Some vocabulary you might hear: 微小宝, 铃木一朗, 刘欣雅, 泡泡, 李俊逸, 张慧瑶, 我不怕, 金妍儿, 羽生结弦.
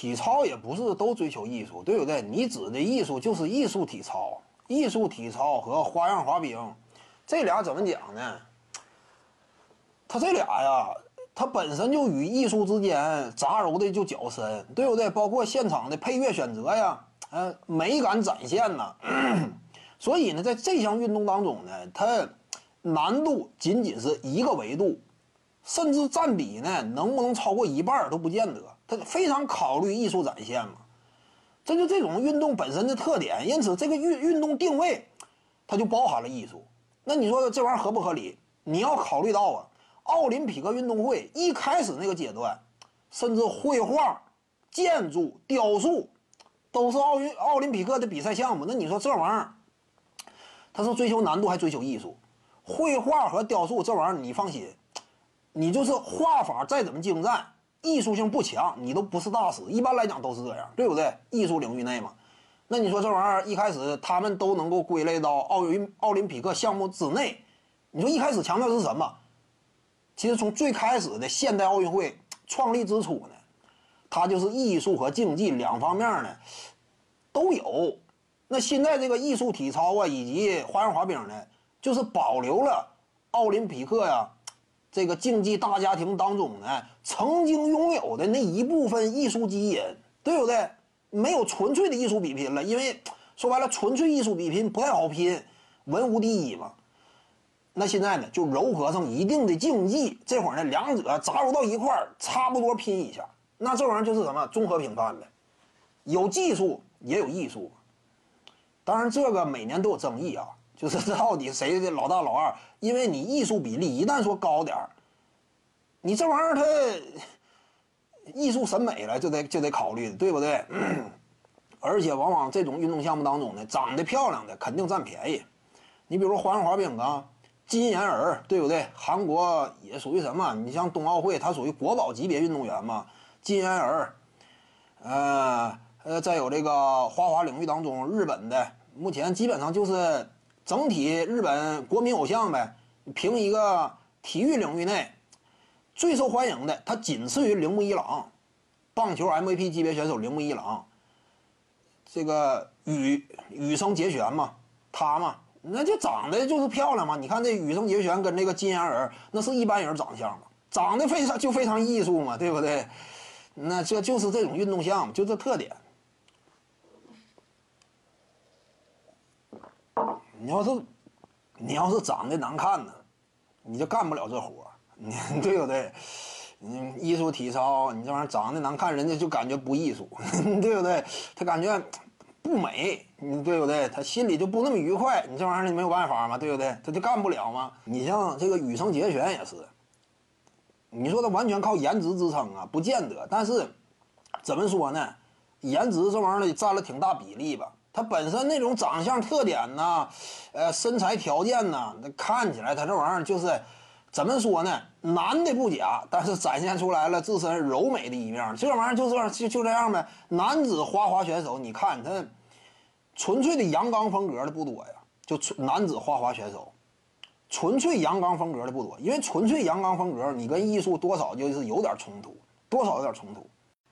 体操也不是都追求艺术，对不对？你指的艺术就是艺术体操，艺术体操和花样滑冰，这俩怎么讲呢？它这俩呀，它本身就与艺术之间杂糅的就较深，对不对？包括现场的配乐选择呀，美感展现呐。所以呢，在这项运动当中呢，它难度仅仅是一个维度。 甚至占比呢，能不能超过一半都不见得，他非常考虑艺术展现嘛，这就这种运动本身的特点。因此，这个运动定位，它就包含了艺术。那你说这玩意儿合不合理？你要考虑到啊，奥林匹克运动会一开始那个阶段，甚至绘画、建筑、雕塑，都是奥林匹克的比赛项目。那你说这玩意儿，它是追求难度还追求艺术？绘画和雕塑这玩意儿，你放心。 你就是画法再怎么精湛，艺术性不强，你都不是大师。一般来讲都是这样，对不对？艺术领域内嘛，那你说这玩意儿一开始他们都能够归类到奥林匹克项目之内。你说一开始强调是什么？其实从最开始的现代奥运会创立之初呢，它就是艺术和竞技两方面呢都有。那现在这个艺术体操啊，以及花样滑冰呢，就是保留了奥林匹克呀。 这个竞技大家庭当中呢，曾经拥有的那一部分艺术基因，对不对？没有纯粹的艺术比拼了，因为说白了，纯粹艺术比拼不太好拼，文无第一嘛。那现在呢，就糅合上一定的竞技，这会儿呢，两者杂糅到一块儿，差不多拼一下。那这玩意儿就是什么综合评判的，有技术也有艺术。当然，这个每年都有争议啊。 就是到底谁的老大老二？因为你艺术比例一旦说高点儿，你这玩意儿它艺术审美了，就得考虑，对不对？而且往往这种运动项目当中呢，长得漂亮的肯定占便宜。你比如说花样滑冰啊，金妍儿，对不对？韩国也属于什么？你像冬奥会，它属于国宝级别运动员嘛，金妍儿。再有这个花滑领域当中，日本的目前基本上就是。 整体日本国民偶像呗，凭一个体育领域内最受欢迎的，他仅次于铃木一朗，棒球 MVP 级别选手铃木一朗，这个羽生结弦嘛，他嘛，那就长得就是漂亮嘛。你看这羽生结弦跟这个金妍儿，那是一般人长相嘛，长得非常艺术嘛，对不对？那这就是这种运动项目，就这特点。 你要是长得难看呢，你就干不了这活，你对不对？你艺术体操，你这玩意儿长得难看，人家就感觉不艺术，对不对？他感觉不美，你对不对？他心里就不那么愉快，你这玩意儿没有办法嘛，对不对？他就干不了嘛。你像这个羽生结弦也是，你说他完全靠颜值支撑啊，不见得。但是怎么说呢？颜值这玩意儿占了挺大比例吧。 他本身那种长相特点呐，身材条件呐，看起来他这玩意儿就是怎么说呢？男的不假，但是展现出来了自身柔美的一面。这玩意儿就这样呗。男子花滑选手，你看他纯粹的阳刚风格的不多呀。就男子花滑选手，纯粹阳刚风格的不多，因为纯粹阳刚风格，你跟艺术多少就是有点冲突，多少有点冲突。